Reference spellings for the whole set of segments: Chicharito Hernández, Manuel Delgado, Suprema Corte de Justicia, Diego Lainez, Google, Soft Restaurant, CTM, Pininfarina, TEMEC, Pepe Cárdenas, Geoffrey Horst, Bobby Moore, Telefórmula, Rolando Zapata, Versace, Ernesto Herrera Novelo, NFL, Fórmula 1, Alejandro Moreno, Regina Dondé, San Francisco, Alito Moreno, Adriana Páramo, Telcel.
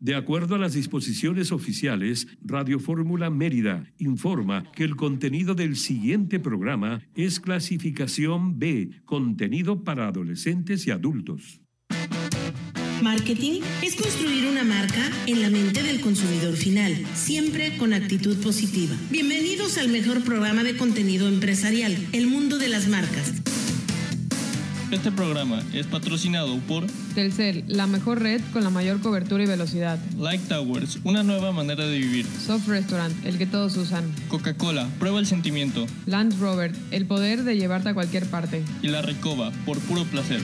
De acuerdo a las disposiciones oficiales, Radio Fórmula Mérida informa que el contenido del siguiente programa es clasificación B, contenido para adolescentes y adultos. Marketing es construir una marca en la mente del consumidor final, siempre con actitud positiva. Bienvenidos al mejor programa de contenido empresarial, El Mundo de las Marcas. Este programa es patrocinado por Telcel, la mejor red con la mayor cobertura y velocidad. Light Towers, una nueva manera de vivir. Soft Restaurant, el que todos usan. Coca-Cola, prueba el sentimiento. Land Rover, el poder de llevarte a cualquier parte. Y La Recoba, por puro placer.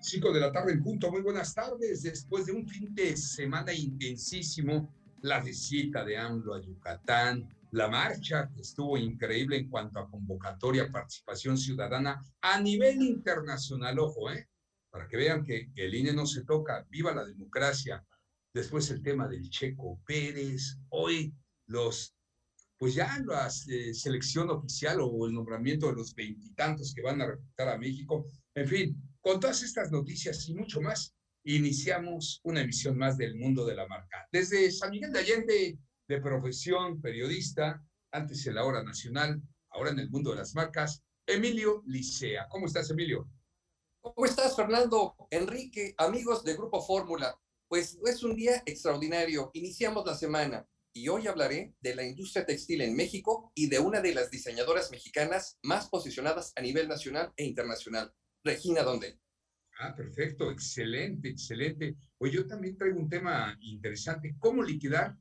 Cinco de la tarde en punto, muy buenas tardes. Después de un fin de semana intensísimo, la visita de AMLO a Yucatán, la marcha que estuvo increíble en cuanto a convocatoria, participación ciudadana a nivel internacional, ojo, para que vean que el INE no se toca, viva la democracia. Después el tema del Checo Pérez, hoy selección oficial o el nombramiento de los 20 y tantos que van a representar a México. En fin, con todas estas noticias y mucho más, iniciamos una emisión más del Mundo de la Marca. Desde San Miguel de Allende, de profesión periodista, antes en la hora nacional, ahora en el Mundo de las Marcas, Emilio Licea. ¿Cómo estás, Emilio? ¿Cómo estás, Fernando? Enrique, amigos de Grupo Fórmula, pues es un día extraordinario. Iniciamos la semana y hoy hablaré de la industria textil en México y de una de las diseñadoras mexicanas más posicionadas a nivel nacional e internacional, Regina Dondé. Ah, perfecto, excelente, excelente. Pues yo también traigo un tema interesante, ¿cómo liquidar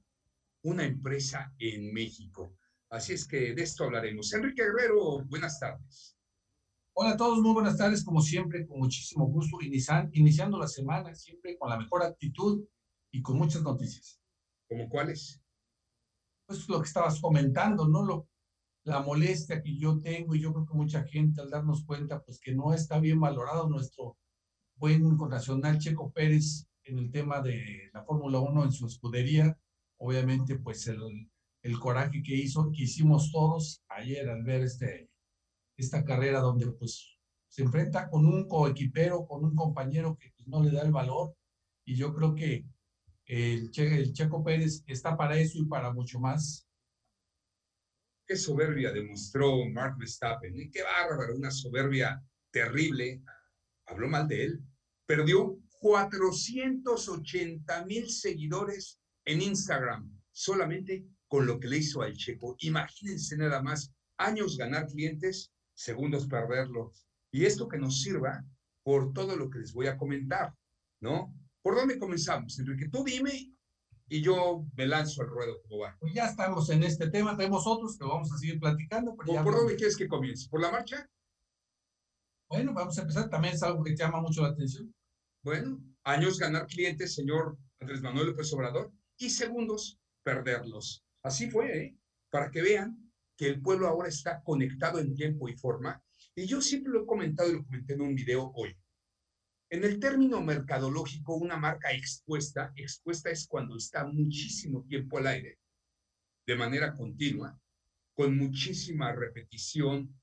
una empresa en México? Así es que de esto hablaremos. Enrique Guerrero, buenas tardes. Hola a todos, muy buenas tardes, como siempre, con muchísimo gusto, iniciando la semana siempre con la mejor actitud y con muchas noticias. ¿Cómo cuáles? Pues lo que estabas comentando, ¿no? La molestia que yo tengo, y yo creo que mucha gente al darnos cuenta, pues que no está bien valorado nuestro buen connacional Checo Pérez en el tema de la Fórmula 1 en su escudería. Obviamente, pues el coraje que hicimos todos ayer al ver esta carrera donde pues se enfrenta con un coequipero, con un compañero que pues, no le da el valor. Y yo creo que el Checo Pérez está para eso y para mucho más. Qué soberbia demostró Max Verstappen, y qué bárbaro, una soberbia terrible. Habló mal de él. Perdió 480,000 seguidores en Instagram, solamente con lo que le hizo al Checo. Imagínense nada más, años ganar clientes, segundos perderlos. Y esto que nos sirva por todo lo que les voy a comentar, ¿no? ¿Por dónde comenzamos, Enrique? Tú dime y yo me lanzo al ruedo. ¿Cómo va? Pues ya estamos en este tema, tenemos otros que vamos a seguir platicando. Pero ¿por dónde quieres que comience? ¿Por la marcha? Bueno, vamos a empezar. También es algo que te llama mucho la atención. Bueno, años ganar clientes, señor Andrés Manuel López Obrador, y segundos, perderlos. Así fue, para que vean que el pueblo ahora está conectado en tiempo y forma. Y yo siempre lo he comentado y lo comenté en un video hoy. En el término mercadológico, una marca expuesta es cuando está muchísimo tiempo al aire, de manera continua, con muchísima repetición,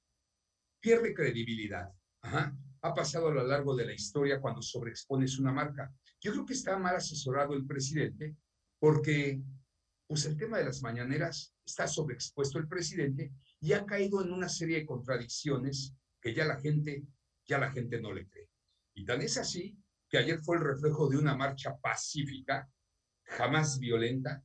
pierde credibilidad. Ajá. Ha pasado a lo largo de la historia cuando sobreexpones una marca. Yo creo que está mal asesorado el presidente, porque pues el tema de las mañaneras está sobreexpuesto el presidente y ha caído en una serie de contradicciones que ya la gente no le cree. Y tan es así que ayer fue el reflejo de una marcha pacífica, jamás violenta,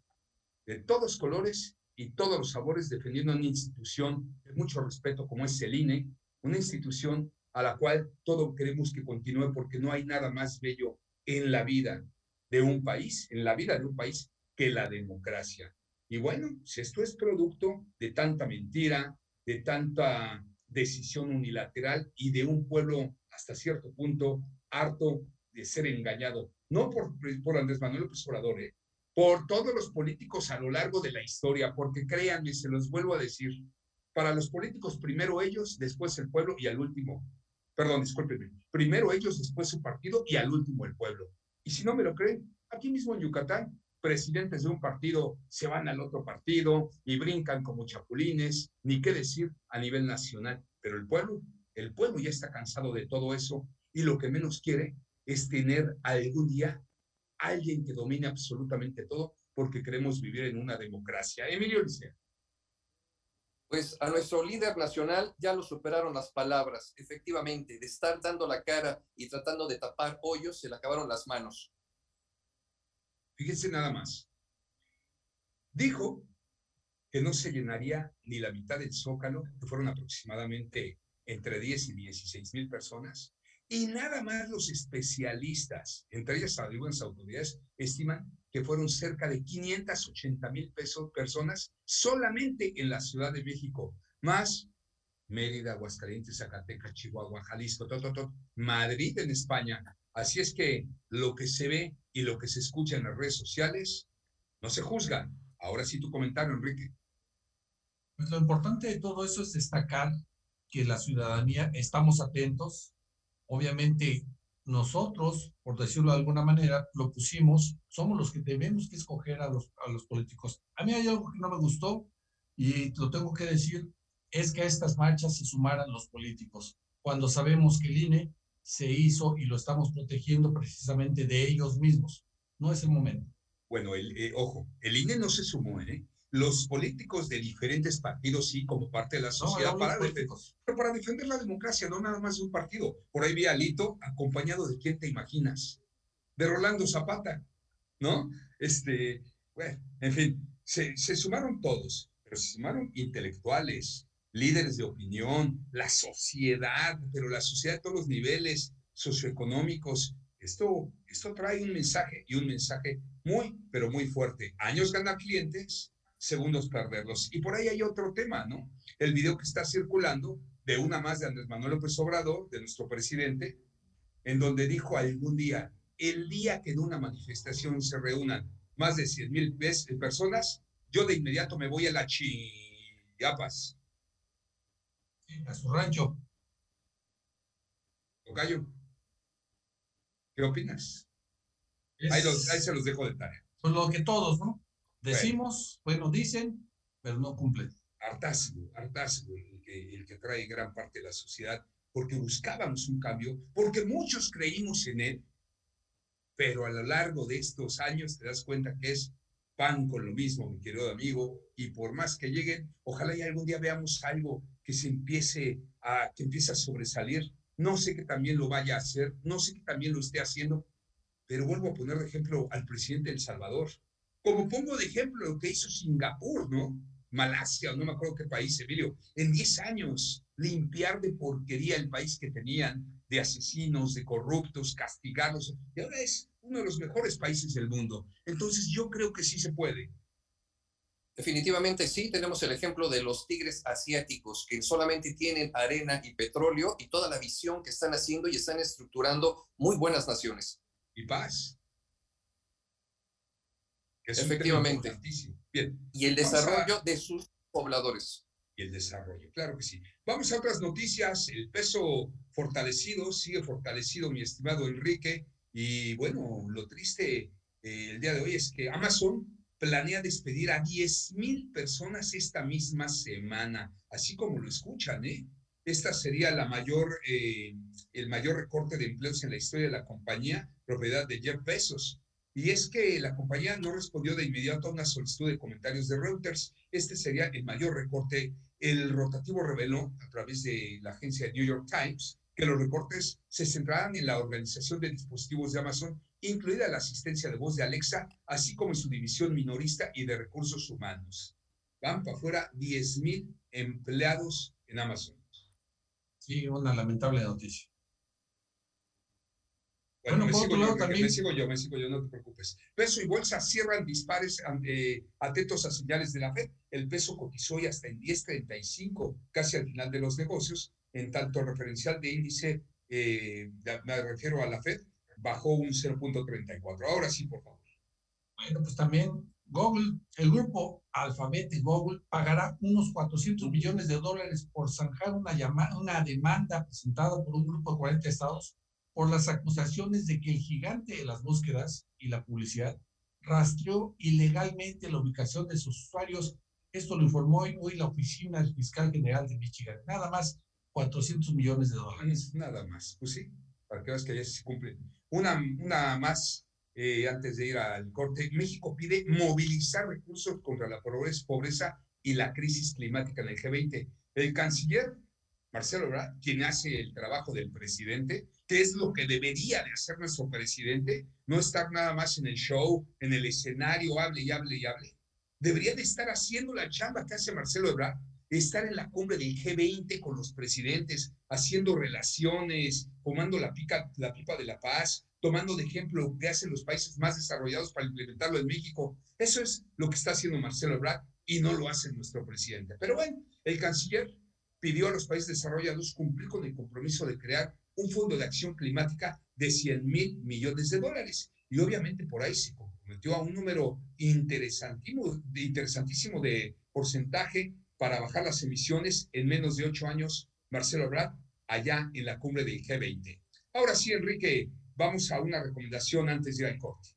de todos colores y todos los sabores, defendiendo una institución de mucho respeto como es el INE, una institución a la cual todos queremos que continúe, porque no hay nada más bello en la vida de un país, en la vida de un país, que la democracia. Y bueno, si esto es producto de tanta mentira, de tanta decisión unilateral y de un pueblo, hasta cierto punto, harto de ser engañado, no por Andrés Manuel López Obrador, por todos los políticos a lo largo de la historia, porque créanme, se los vuelvo a decir, para los políticos primero ellos, después el pueblo y al último, primero ellos, después su partido y al último el pueblo. Y si no me lo creen, aquí mismo en Yucatán, presidentes de un partido se van al otro partido y brincan como chapulines, ni qué decir a nivel nacional. Pero el pueblo El pueblo ya está cansado de todo eso y lo que menos quiere es tener algún día alguien que domine absolutamente todo, porque queremos vivir en una democracia. Emilio Licea. Pues a nuestro líder nacional ya lo superaron las palabras. Efectivamente, de estar dando la cara y tratando de tapar hoyos, se le acabaron las manos. Fíjense nada más. Dijo que no se llenaría ni la mitad del Zócalo, que fueron aproximadamente entre 10 y 16 mil personas, y nada más los especialistas, entre ellas algunas autoridades, estiman que fueron cerca de 580 mil personas solamente en la Ciudad de México, más Mérida, Aguascalientes, Zacatecas, Chihuahua, Jalisco, Madrid en España. Así es que lo que se ve y lo que se escucha en las redes sociales no se juzgan. Ahora sí tu comentario, Enrique. Pues lo importante de todo eso es destacar que la ciudadanía estamos atentos. Obviamente nosotros, por decirlo de alguna manera, lo pusimos, somos los que tenemos que escoger a los políticos. A mí hay algo que no me gustó, y lo tengo que decir, es que a estas marchas se sumaran los políticos, cuando sabemos que el INE se hizo y lo estamos protegiendo precisamente de ellos mismos. No es el momento. Bueno, ojo, el INE no se sumó, ¿eh? Los políticos de diferentes partidos, sí, como parte de la sociedad, para defender la democracia, no nada más de un partido. Por ahí vi a Alito, acompañado de quién te imaginas, de Rolando Zapata, ¿no? Bueno, en fin, se sumaron todos, pero se sumaron intelectuales, líderes de opinión, la sociedad, pero la sociedad de todos los niveles socioeconómicos. Esto trae un mensaje, y un mensaje muy, pero muy fuerte. Años ganar clientes, segundos perderlos. Y por ahí hay otro tema, ¿no? El video que está circulando de una más de Andrés Manuel López Obrador, de nuestro presidente, en donde dijo algún día, el día que en una manifestación se reúnan más de 100 mil personas, yo de inmediato me voy a la Chiapas. Sí, a su rancho. Tocayo, ¿qué opinas? Ahí se los dejo de tarea. Pues lo que todos, ¿no? Decimos, bueno, dicen, pero no cumplen. Hartazgo el que trae gran parte de la sociedad, porque buscábamos un cambio, porque muchos creímos en él, pero a lo largo de estos años te das cuenta que es pan con lo mismo, mi querido amigo, y por más que lleguen, ojalá y algún día veamos algo que empiece a sobresalir. No sé que también lo vaya a hacer, no sé que también lo esté haciendo, pero vuelvo a poner de ejemplo al presidente de El Salvador. Como pongo de ejemplo lo que hizo Singapur, ¿no? Malasia, no me acuerdo qué país, Emilio. En 10 años, limpiar de porquería el país que tenían, de asesinos, de corruptos, castigarlos. Y ahora es uno de los mejores países del mundo. Entonces, yo creo que sí se puede. Definitivamente sí, tenemos el ejemplo de los tigres asiáticos, que solamente tienen arena y petróleo y toda la visión que están haciendo y están estructurando muy buenas naciones. Y paz. Efectivamente. Bien. Y el desarrollo de sus pobladores. Y el desarrollo, claro que sí. Vamos a otras noticias. El peso fortalecido, sigue fortalecido, mi estimado Enrique. Y bueno, lo triste el día de hoy es que Amazon planea despedir a 10,000 personas esta misma semana. Así como lo escuchan, ¿eh? Esta sería el mayor recorte de empleos en la historia de la compañía, propiedad de Jeff Bezos. Y es que la compañía no respondió de inmediato a una solicitud de comentarios de Reuters. Este sería el mayor recorte. El rotativo reveló, a través de la agencia New York Times, que los recortes se centrarán en la organización de dispositivos de Amazon, incluida la asistencia de voz de Alexa, así como en su división minorista y de recursos humanos. Van para afuera 10,000 empleados en Amazon. Sí, una lamentable noticia. Bueno, me sigo yo, no te preocupes. Peso y bolsa cierran dispares atentos a señales de la FED. El peso cotizó hoy hasta en 10.35, casi al final de los negocios. En tanto, referencial de índice, me refiero a la FED, bajó un 0.34. Ahora sí, por favor. Bueno, pues también Google, el grupo Alphabet y Google pagará unos $400 millones por zanjar una demanda presentada por un grupo de 40 estados por las acusaciones de que el gigante de las búsquedas y la publicidad rastreó ilegalmente la ubicación de sus usuarios. Esto lo informó hoy la Oficina del Fiscal General de Michigan. Nada más $400 millones. Nada más, pues sí, para que veas que allá se cumple. Una más, antes de ir al corte. México pide movilizar recursos contra la pobreza y la crisis climática en el G20. El canciller Marcelo Ebrard, quien hace el trabajo del presidente, que es lo que debería de hacer nuestro presidente, no estar nada más en el show, en el escenario, hable y hable y hable. Debería de estar haciendo la chamba que hace Marcelo Ebrard, estar en la cumbre del G20 con los presidentes, haciendo relaciones, fumando la pipa de la paz, tomando de ejemplo lo que hacen los países más desarrollados para implementarlo en México. Eso es lo que está haciendo Marcelo Ebrard y no lo hace nuestro presidente. Pero bueno, el canciller pidió a los países desarrollados cumplir con el compromiso de crear un fondo de acción climática de $100 mil millones. Y obviamente por ahí se comprometió a un número interesantísimo de porcentaje para bajar las emisiones en menos de 8 años, Marcelo Ebrard, allá en la cumbre del G20. Ahora sí, Enrique, vamos a una recomendación antes de ir al corte.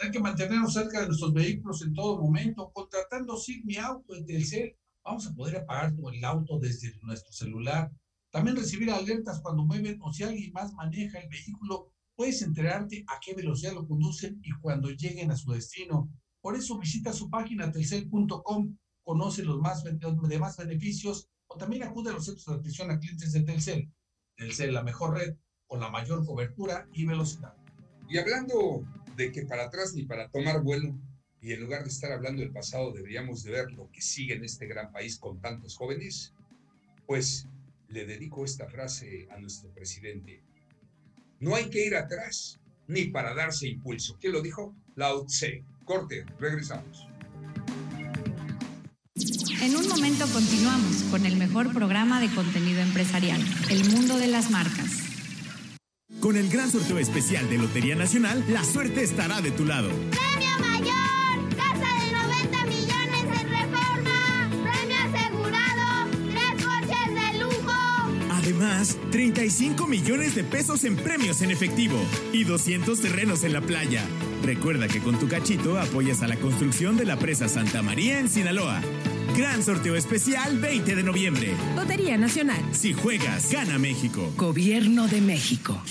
Hay que mantenernos cerca de nuestros vehículos en todo momento. Contratando SIG Mi Auto en Telcel, vamos a poder apagar el auto desde nuestro celular. También recibir alertas cuando mueven o si alguien más maneja el vehículo. Puedes enterarte a qué velocidad lo conducen y cuando lleguen a su destino. Por eso visita su página telcel.com, conoce los demás beneficios o también acude a los centros de atención a clientes de Telcel. Telcel, la mejor red con la mayor cobertura y velocidad. Y hablando de que para atrás ni para tomar vuelo, y en lugar de estar hablando del pasado, deberíamos de ver lo que sigue en este gran país con tantos jóvenes, pues le dedico esta frase a nuestro presidente. No hay que ir atrás ni para darse impulso. ¿Quién lo dijo? Lao Tse. Corte, regresamos. En un momento continuamos con el mejor programa de contenido empresarial, El Mundo de las Marcas. Con el gran sorteo especial de Lotería Nacional, la suerte estará de tu lado. ¡Premio mayor! Más 35 millones de pesos en premios en efectivo y 200 terrenos en la playa. Recuerda que con tu cachito apoyas a la construcción de la presa Santa María en Sinaloa. Gran sorteo especial 20 de noviembre. Lotería Nacional. Si juegas, gana México. Gobierno de México.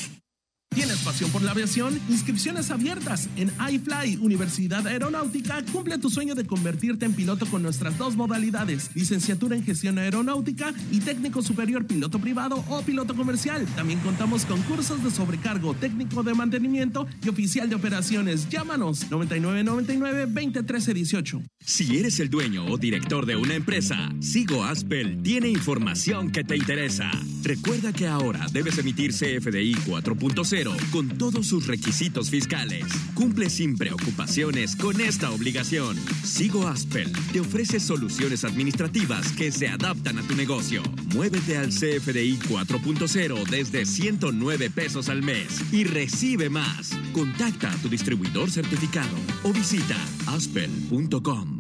¿Tienes pasión por la aviación? Inscripciones abiertas en iFly, Universidad Aeronáutica. Cumple tu sueño de convertirte en piloto con nuestras dos modalidades: licenciatura en gestión aeronáutica y técnico superior piloto privado o piloto comercial. También contamos con cursos de sobrecargo, técnico de mantenimiento y oficial de operaciones. Llámanos 9999-201318. Si eres el dueño o director de una empresa, Sigo Aspel tiene información que te interesa. Recuerda que ahora debes emitir CFDI 4.0 con todos sus requisitos fiscales. Cumple sin preocupaciones con esta obligación. Sigo Aspel te ofrece soluciones administrativas que se adaptan a tu negocio. Muévete al CFDI 4.0 desde $109 al mes y recibe más. Contacta a tu distribuidor certificado o visita aspel.com.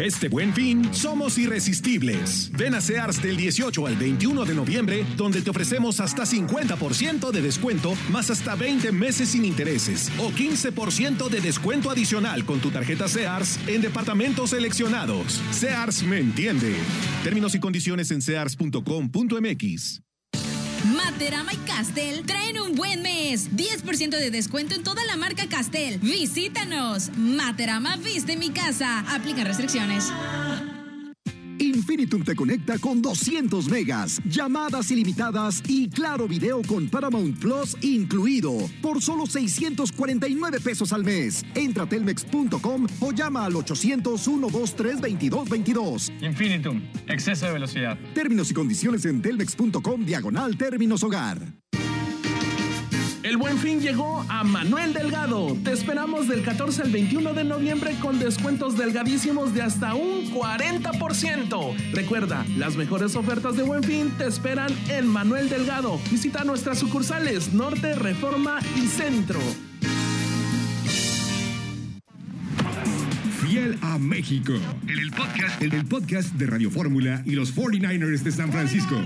Este Buen Fin, somos irresistibles. Ven a SEARS del 18 al 21 de noviembre, donde te ofrecemos hasta 50% de descuento, más hasta 20 meses sin intereses, o 15% de descuento adicional con tu tarjeta SEARS en departamentos seleccionados. SEARS me entiende. Términos y condiciones en sears.com.mx. Materama y Castell traen un buen mes. 10% de descuento en toda la marca Castell. Visítanos. Materama viste mi casa. Aplica restricciones. Infinitum te conecta con 200 megas, llamadas ilimitadas y claro video con Paramount Plus incluido por solo $649 al mes. Entra a telmex.com o llama al 800-123-2222. Infinitum, exceso de velocidad. Términos y condiciones en telmex.com/términos hogar. El Buen Fin llegó a Manuel Delgado. Te esperamos del 14 al 21 de noviembre con descuentos delgadísimos de hasta un 40%. Recuerda, las mejores ofertas de Buen Fin te esperan en Manuel Delgado. Visita nuestras sucursales Norte, Reforma y Centro. Fiel a México. El podcast de Radio Fórmula y los 49ers de San Francisco.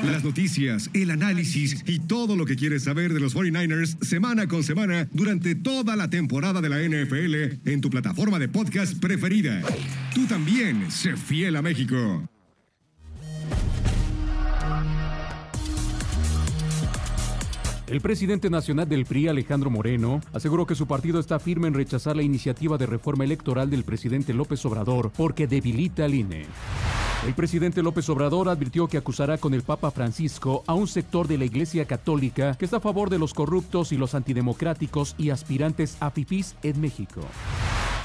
Las noticias, el análisis y todo lo que quieres saber de los 49ers semana con semana durante toda la temporada de la NFL en tu plataforma de podcast preferida. Tú también sé fiel a México. El presidente nacional del PRI, Alejandro Moreno, aseguró que su partido está firme en rechazar la iniciativa de reforma electoral del presidente López Obrador porque debilita al INE. El presidente López Obrador advirtió que acusará con el Papa Francisco a un sector de la Iglesia Católica que está a favor de los corruptos y los antidemocráticos y aspirantes a fifís en México.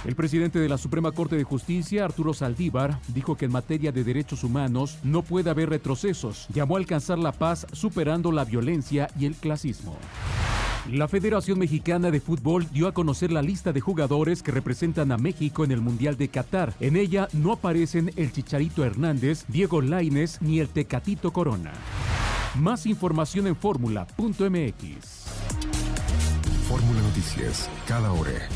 El presidente de la Suprema Corte de Justicia, Arturo Saldívar, dijo que en materia de derechos humanos no puede haber retrocesos. Llamó a alcanzar la paz superando la violencia y el clasismo. La Federación Mexicana de Fútbol dio a conocer la lista de jugadores que representan a México en el Mundial de Qatar. En ella no aparecen el Chicharito Hernández, Diego Lainez ni el Tecatito Corona. Más información en fórmula.mx. Fórmula Noticias, cada hora.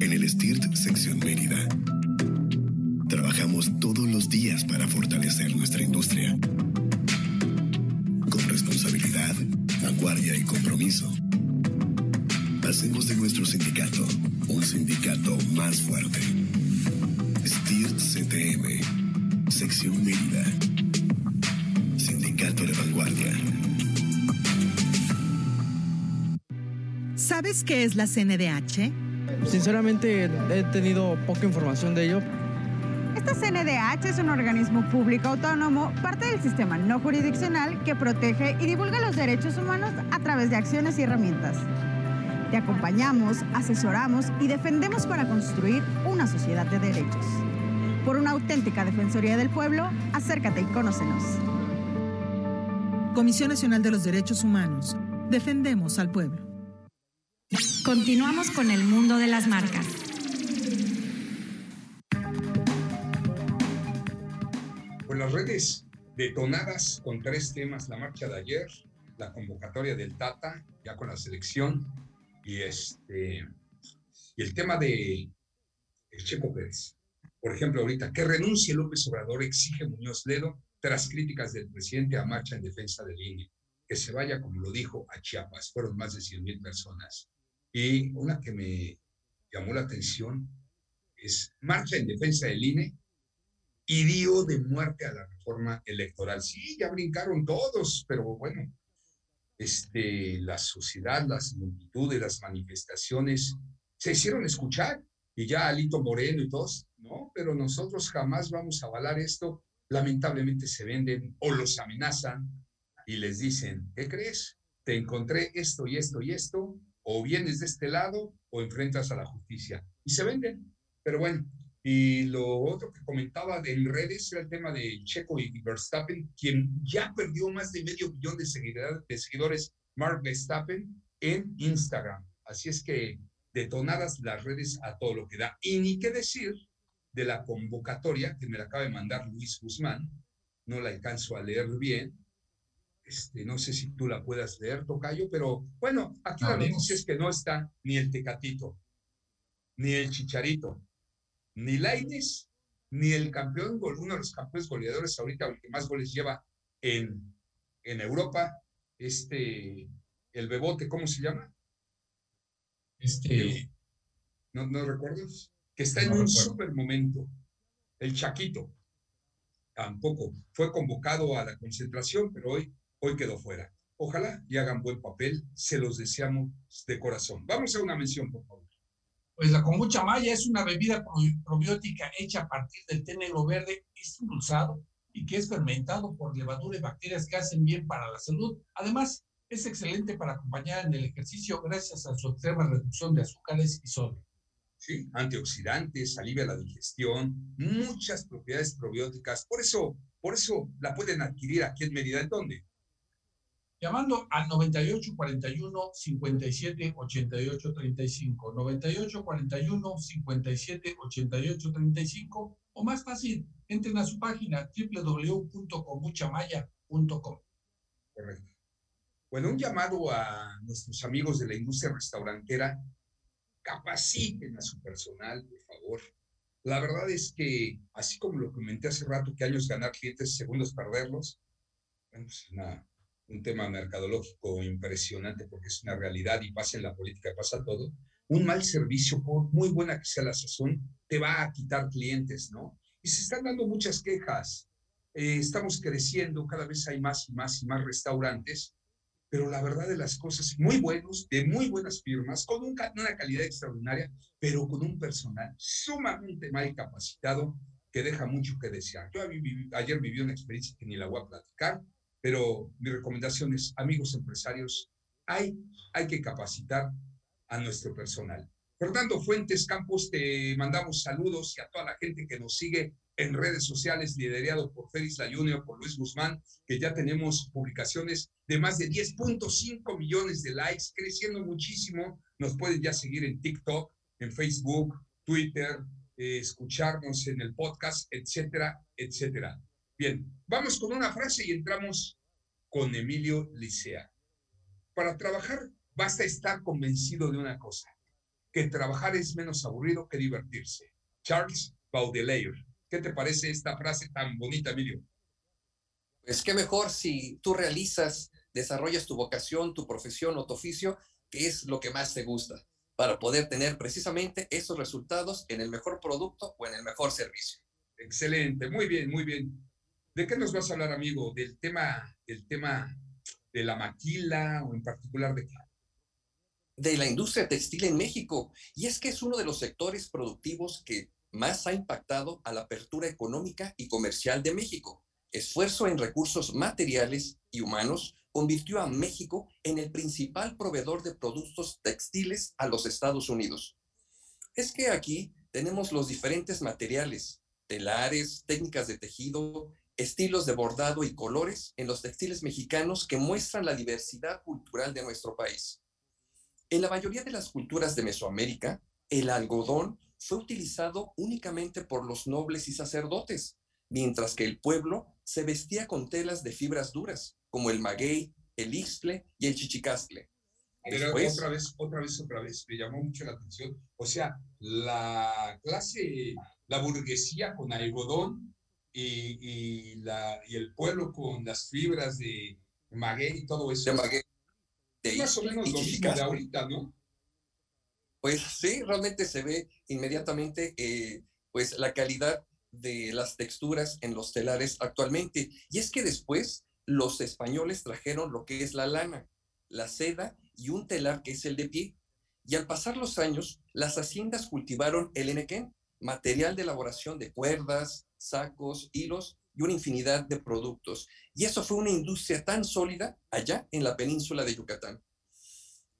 En el STIRT Sección Mérida trabajamos todos los días para fortalecer nuestra industria. Con responsabilidad, vanguardia y compromiso. Hacemos de nuestro sindicato un sindicato más fuerte. STIRT CTM, Sección Mérida. Sindicato de vanguardia. ¿Sabes qué es la CNDH? Sinceramente, he tenido poca información de ello. Esta CNDH es un organismo público autónomo, parte del sistema no jurisdiccional que protege y divulga los derechos humanos a través de acciones y herramientas. Te acompañamos, asesoramos y defendemos para construir una sociedad de derechos. Por una auténtica Defensoría del Pueblo, acércate y conócenos. Comisión Nacional de los Derechos Humanos. Defendemos al pueblo. Continuamos con el mundo de las marcas. Con las redes detonadas con tres temas: la marcha de ayer, la convocatoria del Tata, ya con la selección, y el tema de Checo Pérez. Por ejemplo, ahorita, que renuncie López Obrador, exige Muñoz Ledo, tras críticas del presidente a marcha en defensa del INE, que se vaya, como lo dijo, a Chiapas. Fueron más de 100,000 personas. Y una que me llamó la atención es: marcha en defensa del INE hirió de muerte a la reforma electoral. Sí, ya brincaron todos, pero bueno, la sociedad, las multitudes, las manifestaciones se hicieron escuchar, y ya Alito Moreno y todos, no, pero nosotros jamás vamos a avalar esto. Lamentablemente se venden o los amenazan y les dicen: ¿qué crees? Te encontré esto y esto y esto, o vienes de este lado o enfrentas a la justicia. Y se venden, pero bueno. Y lo otro que comentaba en redes era el tema de Checo y Verstappen, quien ya perdió más de 500,000 de seguidores, Max Verstappen, en Instagram. Así es que detonadas las redes a todo lo que da. Y ni qué decir de la convocatoria que me la acaba de mandar Luis Guzmán. No la alcanzo a leer bien. No sé si tú la puedas leer, tocayo, pero bueno, aquí la noticia es que no está ni el Tecatito, ni el Chicharito, ni Lainez, ni el campeón, uno de los campeones goleadores ahorita, el que más goles lleva en Europa, el Bebote, ¿cómo se llama? ¿No recuerdas? Que está en un súper momento. El Chaquito tampoco fue convocado a la concentración, pero hoy quedó fuera. Ojalá y hagan buen papel, se los deseamos de corazón. Vamos a una mención, por favor. Pues la kombucha maya es una bebida probiótica hecha a partir del té negro verde, es endulzado y que es fermentado por levadura y bacterias que hacen bien para la salud. Además, es excelente para acompañar en el ejercicio gracias a su extrema reducción de azúcares y sodio. Sí, antioxidantes, alivia la digestión, muchas propiedades probióticas. Por eso la pueden adquirir aquí en Mérida. ¿En dónde? Llamando al 9841-578835, 9841-578835, o más fácil, entren a su página www.combuchamaya.com. Correcto. Bueno, un llamado a nuestros amigos de la industria restaurantera: capaciten a su personal, por favor. La verdad es que, así como lo comenté hace rato, que años ganar clientes, segundos perderlos, bueno, pues un tema mercadológico impresionante, porque es una realidad y pasa en la política, pasa todo. un mal servicio, por muy buena que sea la sazón, te va a quitar clientes, ¿no? Y se están dando muchas quejas. Estamos creciendo, cada vez hay más y más y más restaurantes, pero la verdad de las cosas, muy buenos, de muy buenas firmas, con una calidad extraordinaria, pero con un personal sumamente mal capacitado que deja mucho que desear. Yo ayer viví una experiencia que ni la voy a platicar, pero mi recomendación es, amigos empresarios, hay que capacitar a nuestro personal. Fernando Fuentes Campos, te mandamos saludos y a toda la gente que nos sigue en redes sociales, liderado por Félix La Junior, por Luis Guzmán, que ya tenemos publicaciones de más de 10.5 millones de likes, creciendo muchísimo. Nos pueden ya seguir en TikTok, en Facebook, Twitter, escucharnos en el podcast, etcétera, etcétera. Bien, vamos con una frase y entramos con Emilio Licea. Para trabajar basta estar convencido de una cosa, que trabajar es menos aburrido que divertirse. Charles Baudelaire. ¿Qué te parece esta frase tan bonita, Emilio? Pues qué mejor si tú realizas, desarrollas tu vocación, tu profesión o tu oficio, que es lo que más te gusta, para poder tener precisamente esos resultados en el mejor producto o en el mejor servicio. Excelente, muy bien, muy bien. ¿De qué nos vas a hablar, amigo? ¿Del tema de la maquila o en particular de qué? De la industria textil en México. Y es que es uno de los sectores productivos que más ha impactado a la apertura económica y comercial de México. Esfuerzo en recursos materiales y humanos convirtió a México en el principal proveedor de productos textiles a los Estados Unidos. Es que aquí tenemos los diferentes materiales, telares, técnicas de tejido, estilos de bordado y colores en los textiles mexicanos que muestran la diversidad cultural de nuestro país. En la mayoría de las culturas de Mesoamérica, el algodón fue utilizado únicamente por los nobles y sacerdotes, mientras que el pueblo se vestía con telas de fibras duras, como el maguey, el ixtle y el chichicastle. Después, pero otra vez, me llamó mucho la atención. O sea, la clase, la burguesía con algodón y el pueblo con las fibras de maguey y todo eso. De maguey. De más o menos lo mismo de ahorita, ¿no? Pues sí, realmente se ve inmediatamente pues la calidad de las texturas en los telares actualmente. Y es que después los españoles trajeron lo que es la lana, la seda y un telar que es el de pie. Y al pasar los años, las haciendas cultivaron el henequén, material de elaboración de cuerdas, sacos, hilos y una infinidad de productos. Y eso fue una industria tan sólida allá en la península de Yucatán.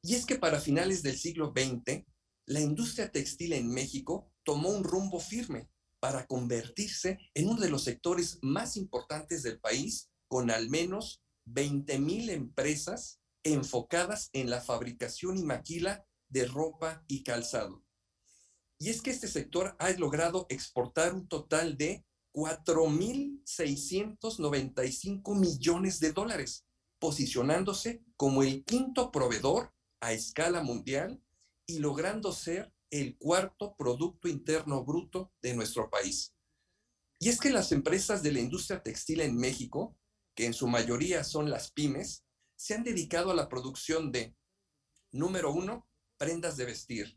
Y es que para finales del siglo XX, la industria textil en México tomó un rumbo firme para convertirse en uno de los sectores más importantes del país, con al menos 20,000 empresas enfocadas en la fabricación y maquila de ropa y calzado. Y es que este sector ha logrado exportar un total de 4.695 millones de dólares, posicionándose como el quinto proveedor a escala mundial y logrando ser el cuarto Producto Interno Bruto de nuestro país. Y es que las empresas de la industria textil en México, que en su mayoría son las pymes, se han dedicado a la producción de, número 1, prendas de vestir,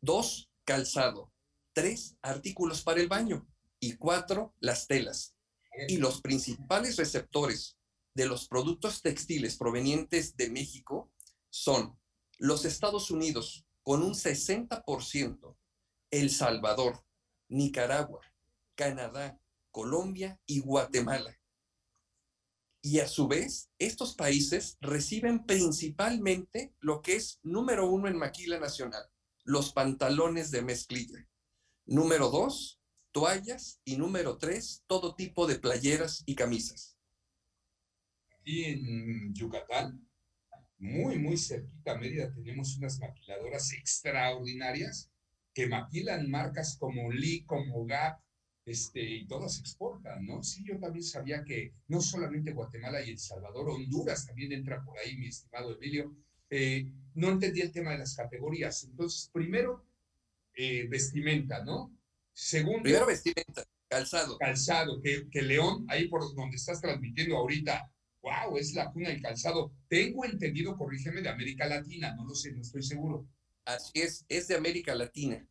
2, calzado, 3, artículos para el baño y 4, las telas. Y los principales receptores de los productos textiles provenientes de México son los Estados Unidos con un 60%, El Salvador, Nicaragua, Canadá, Colombia y Guatemala. Y a su vez, estos países reciben principalmente lo que es número 1 en maquila nacional, los pantalones de mezclilla, número 2, toallas y número 3, todo tipo de playeras y camisas. Y en Yucatán, muy, muy cerquita a Mérida, tenemos unas maquiladoras extraordinarias que maquilan marcas como Lee, como Gap, y todas exportan, ¿no? Sí, yo también sabía que no solamente Guatemala y El Salvador, Honduras también entra por ahí, mi estimado Emilio. No entendí el tema de las categorías. Entonces, primero, vestimenta, ¿no? Segundo, primero vestimenta, calzado. Calzado, que León, ahí por donde estás transmitiendo ahorita, wow, es la cuna del calzado. Tengo entendido, corrígeme, de América Latina, no lo sé, no estoy seguro. Así es de América Latina.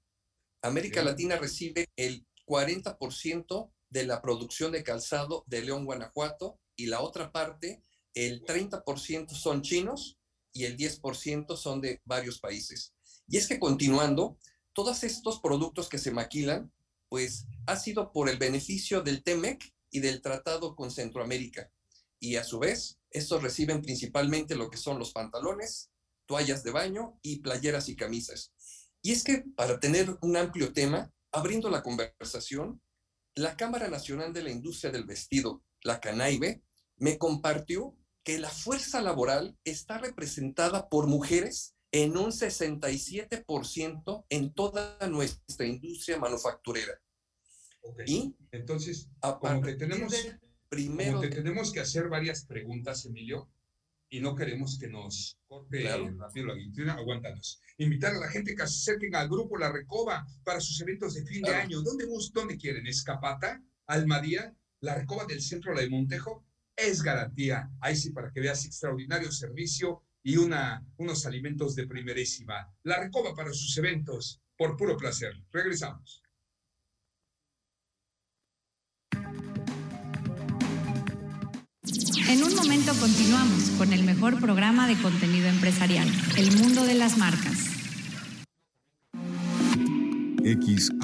América Latina recibe el 40% de la producción de calzado de León, Guanajuato, y la otra parte, el 30% son chinos y el 10% son de varios países. Y es que continuando, todos estos productos que se maquilan, pues ha sido por el beneficio del TEMEC y del tratado con Centroamérica. Y a su vez, estos reciben principalmente lo que son los pantalones, toallas de baño y playeras y camisas. Y es que para tener un amplio tema, abriendo la conversación, la Cámara Nacional de la Industria del Vestido, la CANAIVE, me compartió que la fuerza laboral está representada por mujeres en un 67% en toda nuestra industria manufacturera. Okay. Y entonces, como que tenemos que hacer varias preguntas, Emilio, y no queremos que nos corte rápido la guillotina, aguántanos. Invitar a la gente que se acerquen al grupo La Recoba para sus eventos de fin de año. ¿Dónde quieren? ¿Escapata? ¿Almadía? ¿La Recoba del Centro, la de Montejo? Es garantía. Ahí sí, para que veas, extraordinario servicio y unos alimentos de primerísima. La Recoba para sus eventos, por puro placer. Regresamos. En un momento continuamos con el mejor programa de contenido empresarial, El Mundo de las Marcas. XHBG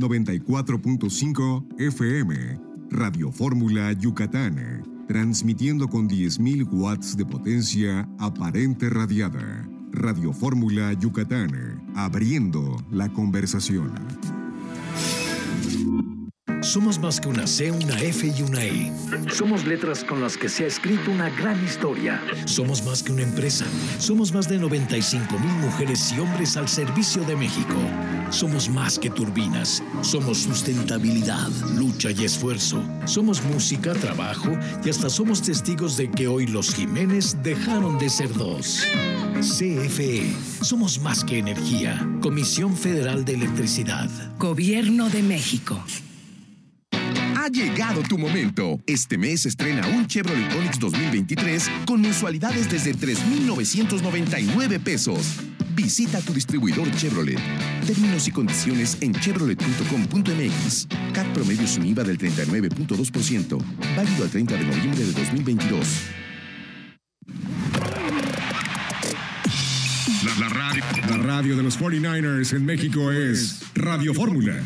94.5 FM, Radio Fórmula Yucatán, transmitiendo con 10.000 watts de potencia aparente radiada. Radio Fórmula Yucatán, abriendo la conversación. Somos más que una C, una F y una E. Somos letras con las que se ha escrito una gran historia. Somos más que una empresa. Somos más de 95,000 mujeres y hombres al servicio de México. Somos más que turbinas. Somos sustentabilidad, lucha y esfuerzo. Somos música, trabajo y hasta somos testigos de que hoy los Jiménez dejaron de ser dos. CFE. Somos más que energía. Comisión Federal de Electricidad. Gobierno de México. Ha llegado tu momento. Este mes estrena un Chevrolet Onix 2023 con mensualidades desde $3,999 pesos. Visita tu distribuidor Chevrolet. Términos y condiciones en chevrolet.com.mx. CAT promedio sin IVA del 39.2%. Válido al 30 de noviembre de 2022. La radio de los 49ers en México es Radio Fórmula.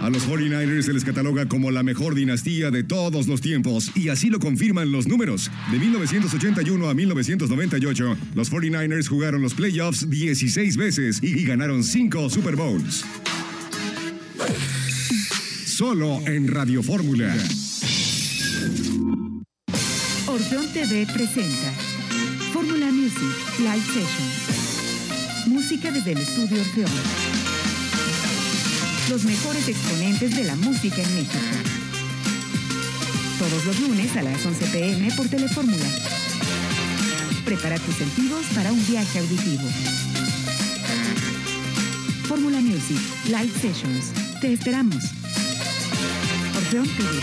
A los 49ers se les cataloga como la mejor dinastía de todos los tiempos, y así lo confirman los números. De 1981 a 1998, los 49ers jugaron los playoffs 16 veces y ganaron 5 Super Bowls. Solo en Radio Fórmula. Orfeón TV presenta Fórmula Music Live Session. Música desde el estudio Orfeón. Los mejores exponentes de la música en México. Todos los lunes a las 11 p.m. por Telefórmula. Prepara tus sentidos para un viaje auditivo. Fórmula Music Live Sessions. Te esperamos. Orfeón TV.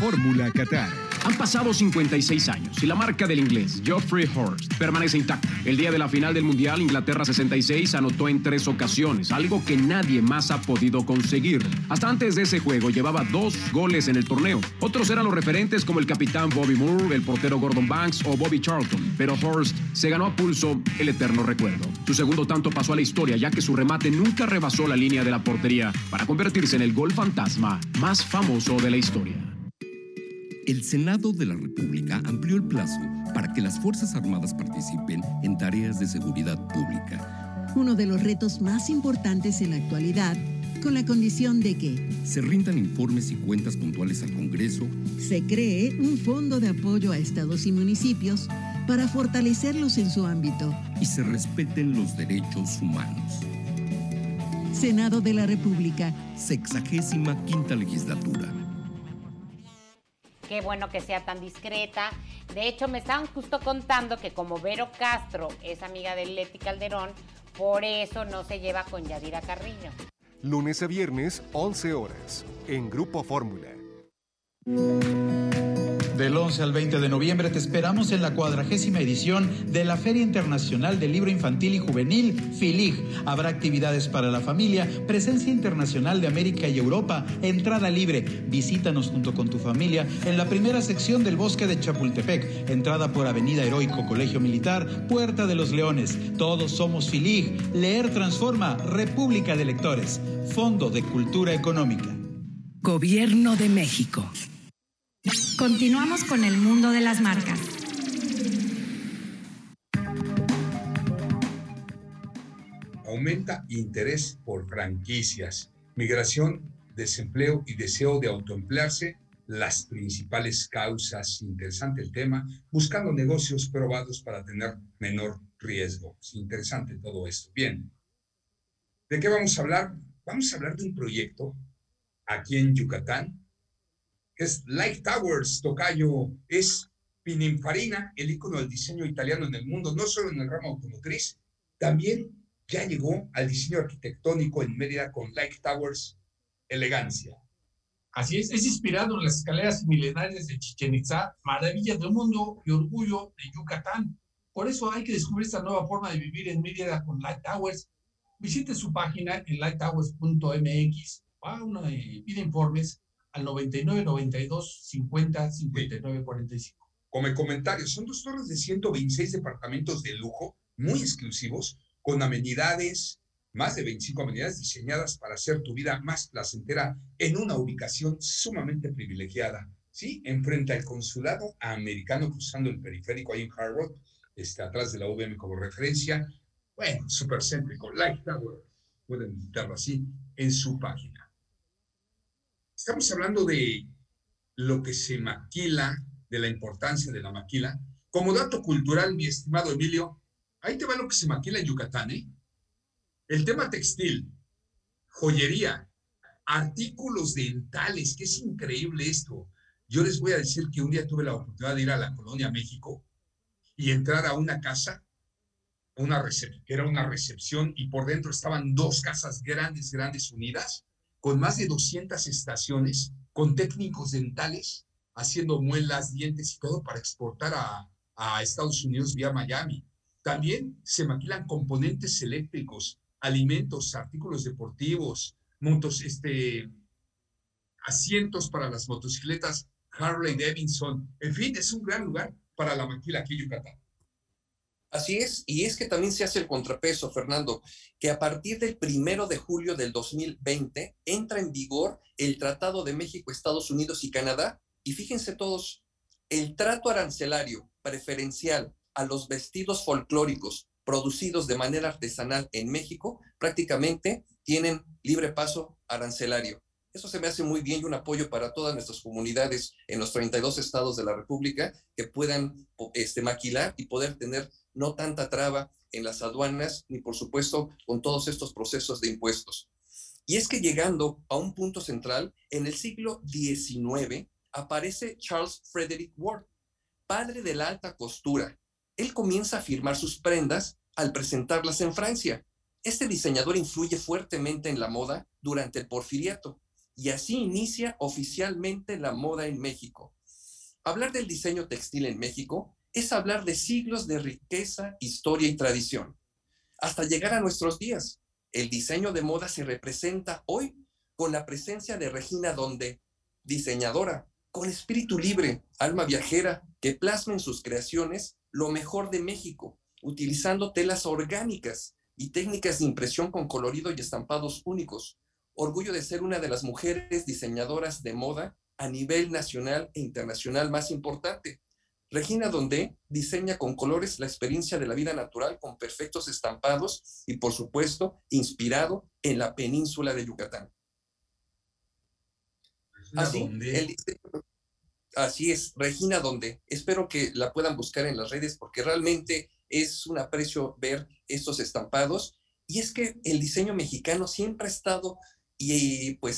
Fórmula Qatar. Han pasado 56 años y la marca del inglés Geoffrey Horst permanece intacta. El día de la final del Mundial, Inglaterra 66 anotó en 3 ocasiones, algo que nadie más ha podido conseguir. Hasta antes de ese juego llevaba 2 goles en el torneo. Otros eran los referentes como el capitán Bobby Moore, el portero Gordon Banks o Bobby Charlton, pero Horst se ganó a pulso el eterno recuerdo. Su segundo tanto pasó a la historia, ya que su remate nunca rebasó la línea de la portería para convertirse en el gol fantasma más famoso de la historia. El Senado de la República amplió el plazo para que las Fuerzas Armadas participen en tareas de seguridad pública. Uno de los retos más importantes en la actualidad, con la condición de que se rindan informes y cuentas puntuales al Congreso, se cree un fondo de apoyo a estados y municipios para fortalecerlos en su ámbito y se respeten los derechos humanos. Senado de la República, 65ª Legislatura. Qué bueno que sea tan discreta. De hecho, me estaban justo contando que como Vero Castro es amiga de Leti Calderón, por eso no se lleva con Yadira Carrillo. Lunes a viernes, 11 horas, en Grupo Fórmula. Del 11 al 20 de noviembre te esperamos en la 40ª edición de la Feria Internacional del Libro Infantil y Juvenil, FILIG. Habrá actividades para la familia, presencia internacional de América y Europa, entrada libre. Visítanos junto con tu familia en la primera sección del Bosque de Chapultepec, entrada por Avenida Heroico, Colegio Militar, Puerta de los Leones. Todos somos FILIG. Leer transforma. República de Lectores. Fondo de Cultura Económica. Gobierno de México. Continuamos con el mundo de las marcas. Aumenta interés por franquicias, migración, desempleo y deseo de autoemplearse, las principales causas. Interesante el tema, buscando negocios probados para tener menor riesgo. Es interesante todo esto. Bien, ¿de qué vamos a hablar? Vamos a hablar de un proyecto aquí en Yucatán, que es Light Towers, tocayo. Es Pininfarina, el ícono del diseño italiano en el mundo, no solo en el ramo automotriz, también ya llegó al diseño arquitectónico en Mérida con Light Towers Elegancia. Así es inspirado en las escaleras milenarias de Chichén Itzá, maravilla del mundo y orgullo de Yucatán. Por eso hay que descubrir esta nueva forma de vivir en Mérida con Light Towers. Visite su página en lighttowers.mx, pide informes al 99 92 50 59 45. Como comentario, son 2 torres de 126 departamentos de lujo, muy exclusivos, con amenidades, más de 25 amenidades diseñadas para hacer tu vida más placentera en una ubicación sumamente privilegiada, ¿sí? Enfrente al consulado americano, cruzando el periférico ahí en Harvard, atrás de la UVM como referencia. Bueno, súper céntrico, Light Tower, pueden visitarlo así en su página. Estamos hablando de lo que se maquila, de la importancia de la maquila. Como dato cultural, mi estimado Emilio, ahí te va lo que se maquila en Yucatán, ¿eh? El tema textil, joyería, artículos dentales, que es increíble esto. Yo les voy a decir que un día tuve la oportunidad de ir a la Colonia México y entrar a una casa, era una recepción, y por dentro estaban 2 casas grandes, grandes unidas, con más de 200 estaciones, con técnicos dentales, haciendo muelas, dientes y todo para exportar a Estados Unidos vía Miami. También se maquilan componentes eléctricos, alimentos, artículos deportivos, motos, asientos para las motocicletas, Harley Davidson. En fin, es un gran lugar para la maquila aquí en Yucatán. Así es, y es que también se hace el contrapeso, Fernando, que a partir del 1 de julio del 2020 entra en vigor el Tratado de México, Estados Unidos y Canadá, y fíjense todos, el trato arancelario preferencial a los vestidos folclóricos producidos de manera artesanal en México, prácticamente tienen libre paso arancelario. Eso se me hace muy bien y un apoyo para todas nuestras comunidades en los 32 estados de la República que puedan maquilar y poder tener no tanta traba en las aduanas, ni por supuesto con todos estos procesos de impuestos. Y es que llegando a un punto central, en el siglo XIX aparece Charles Frederick Ward, padre de la alta costura. Él comienza a firmar sus prendas al presentarlas en Francia. Este diseñador influye fuertemente en la moda durante el Porfiriato, y así inicia oficialmente la moda en México. Hablar del diseño textil en México es hablar de siglos de riqueza, historia y tradición. Hasta llegar a nuestros días, el diseño de moda se representa hoy con la presencia de Regina Dondé, diseñadora con espíritu libre, alma viajera, que plasma en sus creaciones lo mejor de México, utilizando telas orgánicas y técnicas de impresión con colorido y estampados únicos. Orgullo de ser una de las mujeres diseñadoras de moda a nivel nacional e internacional más importante. Regina Dondé diseña con colores la experiencia de la vida natural con perfectos estampados y, por supuesto, inspirado en la península de Yucatán. Así es, Regina Dondé. Espero que la puedan buscar en las redes porque realmente es un aprecio ver estos estampados. Y es que el diseño mexicano siempre ha estado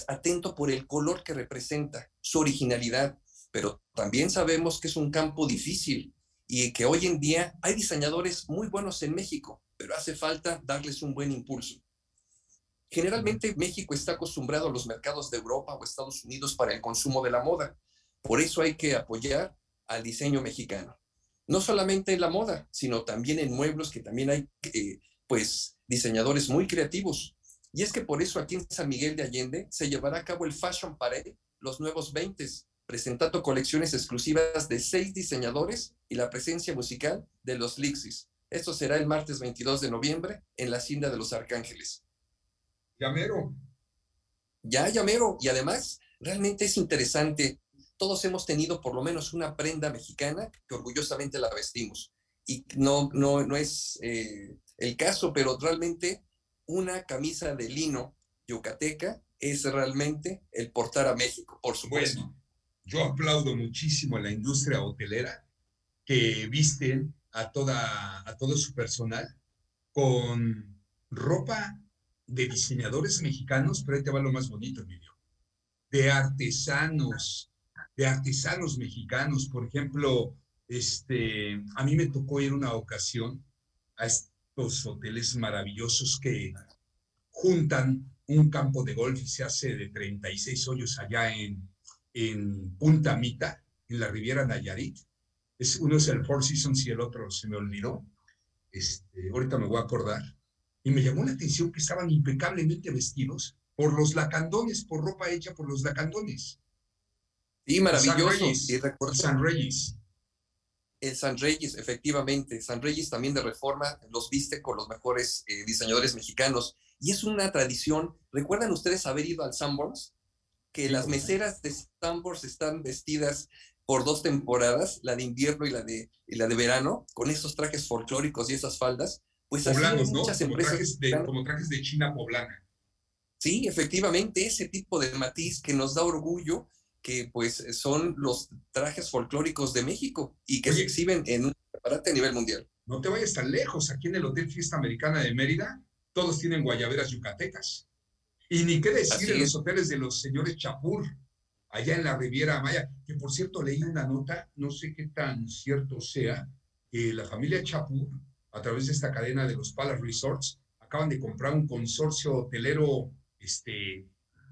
atento por el color que representa, su originalidad. Pero también sabemos que es un campo difícil y que hoy en día hay diseñadores muy buenos en México, pero hace falta darles un buen impulso. Generalmente México está acostumbrado a los mercados de Europa o Estados Unidos para el consumo de la moda. Por eso hay que apoyar al diseño mexicano. No solamente en la moda, sino también en muebles, que también hay diseñadores muy creativos. Y es que por eso aquí en San Miguel de Allende se llevará a cabo el Fashion Parade, los nuevos 20s, presentando colecciones exclusivas de 6 diseñadores y la presencia musical de los Lixis. Esto será el martes 22 de noviembre en la Hacienda de los Arcángeles. Llamero. Ya, llamero. Y además, realmente es interesante. Todos hemos tenido por lo menos una prenda mexicana que orgullosamente la vestimos. Y no es el caso, pero realmente una camisa de lino yucateca es realmente el portar a México, por supuesto. Bueno, yo aplaudo muchísimo a la industria hotelera que viste a todo su personal con ropa de diseñadores mexicanos, pero ahí te va lo más bonito, Emilio, de artesanos mexicanos. Por ejemplo, a mí me tocó ir una ocasión a estos hoteles maravillosos que juntan un campo de golf y se hace de 36 hoyos allá en Punta Mita, en la Riviera Nayarit. Uno es el Four Seasons y el otro se me olvidó. Ahorita me voy a acordar. Y me llamó la atención que estaban impecablemente vestidos por los lacandones, por ropa hecha por los lacandones. Sí, maravilloso. San Reyes. En San Reyes, efectivamente. San Reyes también de Reforma los viste con los mejores diseñadores mexicanos. Y es una tradición. ¿Recuerdan ustedes haber ido al Sanborns? Que las meseras de Sanborns están vestidas por 2 temporadas, la de invierno y la de verano, con esos trajes folclóricos y esas faldas. Pues poblanos, ¿no? Muchas empresas como trajes de China poblana. Sí, efectivamente, ese tipo de matiz que nos da orgullo, que pues son los trajes folclóricos de México y que se exhiben en un escaparate a nivel mundial. No te vayas tan lejos, aquí en el Hotel Fiesta Americana de Mérida, todos tienen guayaberas yucatecas. Y ni qué decir en los hoteles de los señores Chapur, allá en la Riviera Maya, que por cierto leí una nota, no sé qué tan cierto sea, que la familia Chapur, a través de esta cadena de los Palace Resorts, acaban de comprar un consorcio hotelero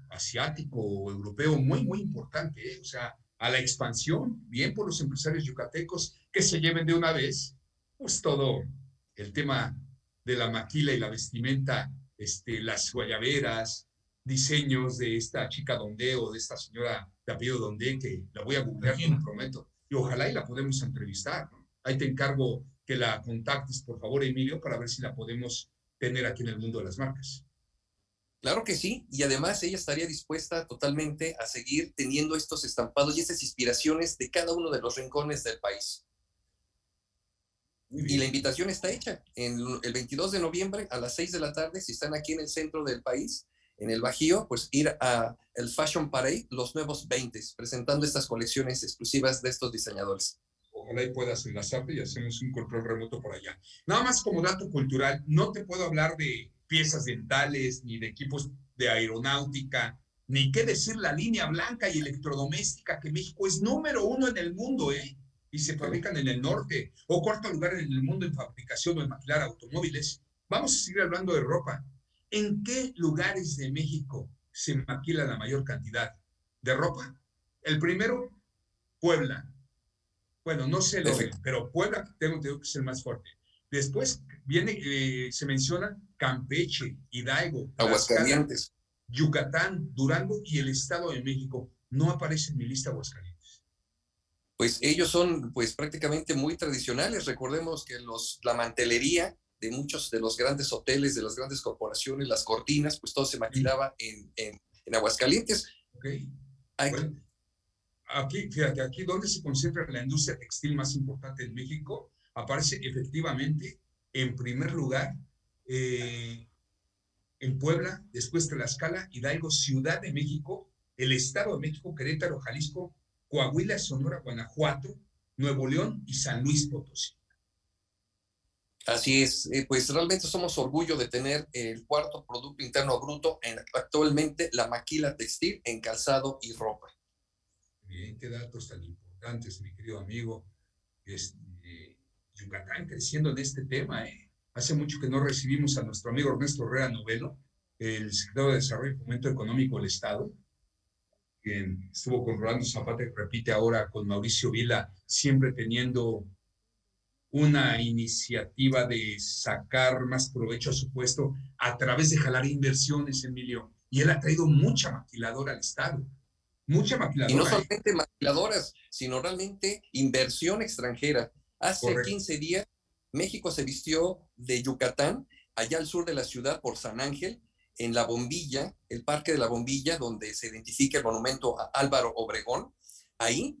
asiático o europeo muy, muy importante, o sea, a la expansión, bien por los empresarios yucatecos que se lleven de una vez, pues todo el tema de la maquila y la vestimenta, las guayaberas, diseños de esta chica Dondé o de esta señora de apellido Dondé, que la voy a googlear, te lo prometo, y ojalá y la podemos entrevistar, ¿no? Ahí te encargo que la contactes, por favor, Emilio, para ver si la podemos tener aquí en el mundo de las marcas. Claro que sí, y además ella estaría dispuesta totalmente a seguir teniendo estos estampados y estas inspiraciones de cada uno de los rincones del país. Y la invitación está hecha. El 22 de noviembre a las 6 de la tarde, si están aquí en el centro del país, en el Bajío, pues ir a el Fashion Parade, los nuevos 20s, presentando estas colecciones exclusivas de estos diseñadores. Ojalá y puedas enlazarte y hacemos un control remoto por allá. Nada más como dato cultural, no te puedo hablar de piezas dentales, ni de equipos de aeronáutica, ni qué decir la línea blanca y electrodoméstica, que México es número 1 en el mundo, y se fabrican en el norte, o 4º lugar en el mundo en fabricación o en maquilar automóviles. Vamos a seguir hablando de ropa. ¿En qué lugares de México se maquila la mayor cantidad de ropa? El primero, Puebla. Bueno, no sé el orden, pero Puebla tengo que ser más fuerte. Después viene, se menciona Campeche, Hidalgo, Aguascalientes, Yucatán, Durango y el Estado de México. No aparece en mi lista Aguascalientes. Pues ellos son prácticamente muy tradicionales. Recordemos que la mantelería de muchos de los grandes hoteles, de las grandes corporaciones, las cortinas, pues todo se maquilaba en Aguascalientes. Okay. Bueno, aquí, fíjate, aquí donde se concentra la industria textil más importante en México, aparece efectivamente en primer lugar en Puebla, después Tlaxcala, Hidalgo, Ciudad de México, el Estado de México, Querétaro, Jalisco, Coahuila, Sonora, Guanajuato, Nuevo León y San Luis Potosí. Así es, pues realmente somos orgullo de tener el cuarto Producto Interno Bruto en actualmente la maquila textil en calzado y ropa. Bien, qué datos tan importantes, mi querido amigo. Yucatán creciendo en este tema. Hace mucho que no recibimos a nuestro amigo Ernesto Herrera Novelo, el secretario de Desarrollo y Fomento Económico del Estado. quien estuvo con Rolando Zapata y repite ahora con Mauricio Vila, siempre teniendo una iniciativa de sacar más provecho a su puesto a través de jalar inversiones, Emilio. Y él ha traído mucha maquiladora al Estado. Mucha maquiladora. Y no solamente maquiladoras, sino realmente inversión extranjera. Hace correcto. 15 días, México se vistió de Yucatán, allá al sur de la ciudad, por San Ángel, en La Bombilla, el Parque de La Bombilla, donde se identifica el monumento a Álvaro Obregón. Ahí,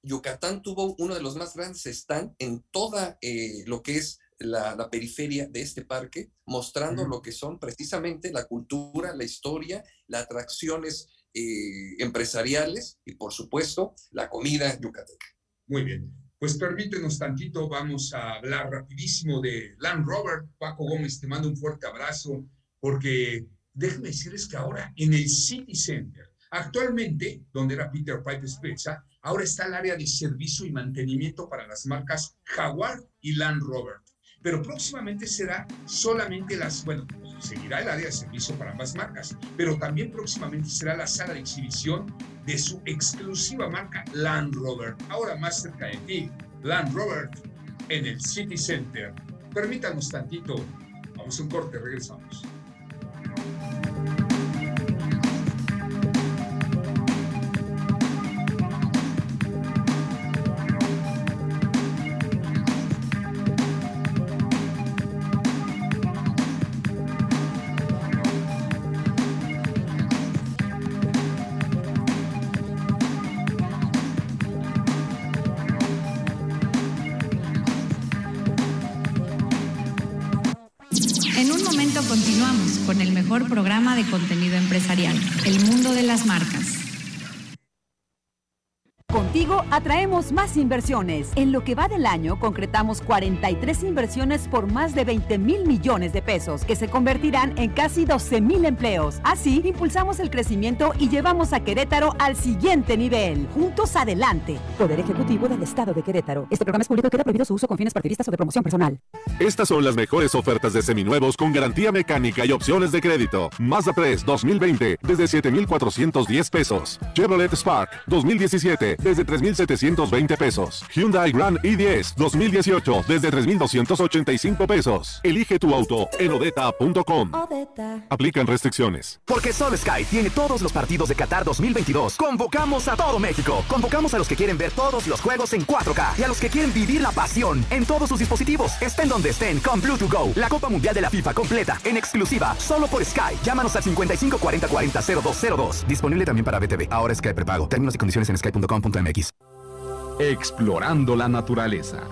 Yucatán tuvo uno de los más grandes stands en toda lo que es la periferia de este parque, mostrando lo que son precisamente la cultura, la historia, las atracciones empresariales y, por supuesto, la comida yucateca. Muy bien. Pues permítenos tantito, vamos a hablar rapidísimo de Land Rover. Paco Gómez, te mando un fuerte abrazo, porque déjenme decirles que ahora en el City Center, actualmente, donde era Peter Pipe Spezza, ahora está el área de servicio y mantenimiento para las marcas Jaguar y Land Rover. Pero próximamente será solamente seguirá el área de servicio para ambas marcas, pero también próximamente será la sala de exhibición de su exclusiva marca Land Rover. Ahora más cerca de ti, Land Rover en el City Center. Permítanos tantito, vamos a un corte, regresamos. Continuamos con el mejor programa de contenido empresarial, El Mundo de las Marcas. Contigo atraemos más inversiones. En lo que va del año, concretamos 43 inversiones por más de 20,000 millones de pesos, que se convertirán en casi 12,000 empleos. Así, impulsamos el crecimiento y llevamos a Querétaro al siguiente nivel. Juntos adelante. Poder Ejecutivo del Estado de Querétaro. Este programa es público, queda prohibido su uso con fines partidistas o de promoción personal. Estas son las mejores ofertas de seminuevos con garantía mecánica y opciones de crédito. Mazda 3 2020 desde 7,410 pesos. Chevrolet Spark 2017 desde 3,720 pesos. Hyundai Grand i10 2018 desde 3,285 pesos. Elige tu auto en odeta.com. Aplican restricciones. Porque Sol Sky tiene todos los partidos de Qatar 2022. Convocamos a todo México. Convocamos a los que quieren ver todos los juegos en 4K y a los que quieren vivir la pasión en todos sus dispositivos. Estén donde estén con Bluetooth Go. La Copa Mundial de la FIFA completa en exclusiva solo por Sky. Llámanos al 55 40 40 0202. Disponible también para BTV. Ahora Sky prepago. Términos y condiciones en sky.com. Explorando la naturaleza.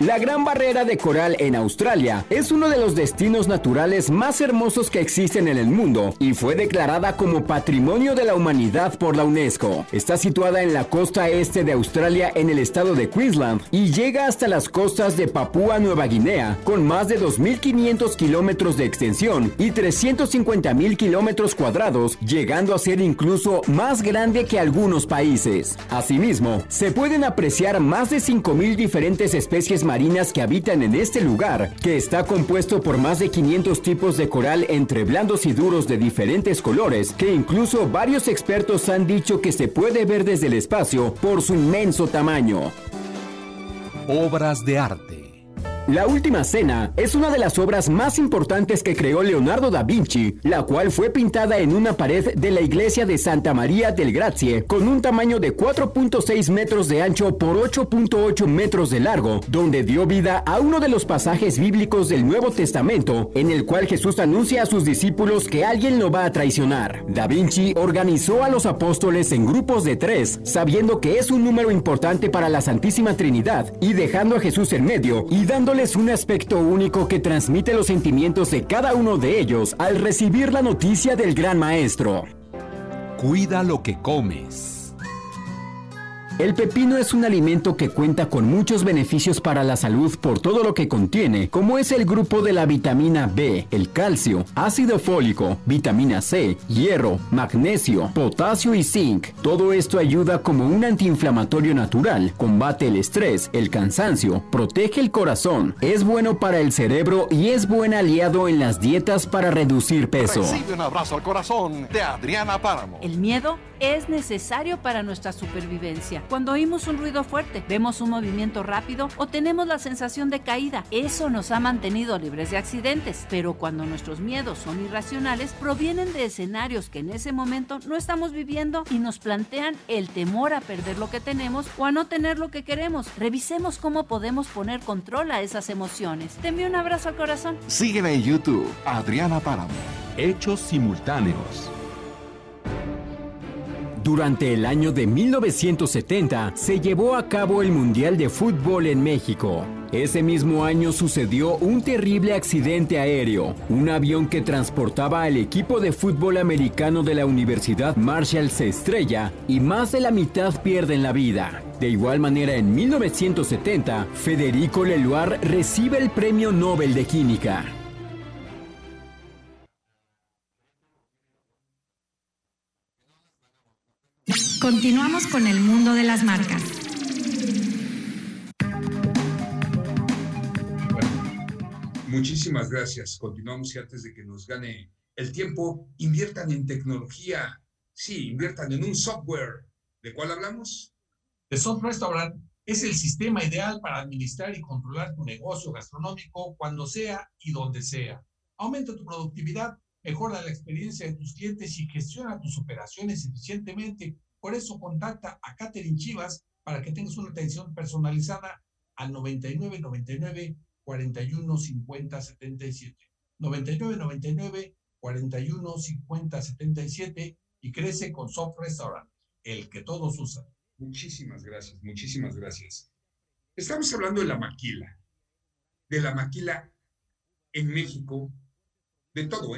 La Gran Barrera de Coral en Australia es uno de los destinos naturales más hermosos que existen en el mundo y fue declarada como Patrimonio de la Humanidad por la UNESCO. Está situada en la costa este de Australia en el estado de Queensland y llega hasta las costas de Papúa Nueva Guinea con más de 2.500 kilómetros de extensión y 350.000 kilómetros cuadrados, llegando a ser incluso más grande que algunos países. Asimismo, se pueden apreciar más de 5.000 diferentes especies marinas que habitan en este lugar, que está compuesto por más de 500 tipos de coral entre blandos y duros de diferentes colores, que incluso varios expertos han dicho que se puede ver desde el espacio por su inmenso tamaño. Obras de arte. La Última Cena es una de las obras más importantes que creó Leonardo da Vinci, la cual fue pintada en una pared de la iglesia de Santa María del Grazie, con un tamaño de 4.6 metros de ancho por 8.8 metros de largo, donde dio vida a uno de los pasajes bíblicos del Nuevo Testamento, en el cual Jesús anuncia a sus discípulos que alguien lo va a traicionar. Da Vinci organizó a los apóstoles en grupos de 3, sabiendo que es un número importante para la Santísima Trinidad, y dejando a Jesús en medio y dándoles un aspecto único que transmite los sentimientos de cada uno de ellos al recibir la noticia del gran maestro. Cuida lo que comes. El pepino es un alimento que cuenta con muchos beneficios para la salud por todo lo que contiene, como es el grupo de la vitamina B, el calcio, ácido fólico, vitamina C, hierro, magnesio, potasio y zinc. Todo esto ayuda como un antiinflamatorio natural, combate el estrés, el cansancio, protege el corazón, es bueno para el cerebro y es buen aliado en las dietas para reducir peso. Recibe un abrazo al corazón de Adriana Páramo. El miedo es necesario para nuestra supervivencia. Cuando oímos un ruido fuerte, vemos un movimiento rápido o tenemos la sensación de caída. Eso nos ha mantenido libres de accidentes. Pero cuando nuestros miedos son irracionales, provienen de escenarios que en ese momento no estamos viviendo y nos plantean el temor a perder lo que tenemos o a no tener lo que queremos. Revisemos cómo podemos poner control a esas emociones. Te envío un abrazo al corazón. Sígueme en YouTube, Adriana Páramo. Hechos simultáneos. Durante el año de 1970 se llevó a cabo el Mundial de Fútbol en México. Ese mismo año sucedió un terrible accidente aéreo. Un avión que transportaba al equipo de fútbol americano de la Universidad Marshall se estrella y más de la mitad pierden la vida. De igual manera, en 1970, Federico Leluar recibe el Premio Nobel de Química. Continuamos con el mundo de las marcas. Bueno, muchísimas gracias. Continuamos y antes de que nos gane el tiempo, inviertan en tecnología. Sí, inviertan en un software. ¿De cuál hablamos? The Soft Restaurant es el sistema ideal para administrar y controlar tu negocio gastronómico cuando sea y donde sea. Aumenta tu productividad, mejora la experiencia de tus clientes y gestiona tus operaciones eficientemente. Por eso contacta a Catherine Chivas para que tengas una atención personalizada al 9999-415077. 9999-415077 y crece con Soft Restaurant, el que todos usan. Muchísimas gracias, muchísimas gracias. Estamos hablando de la maquila en México, de todo,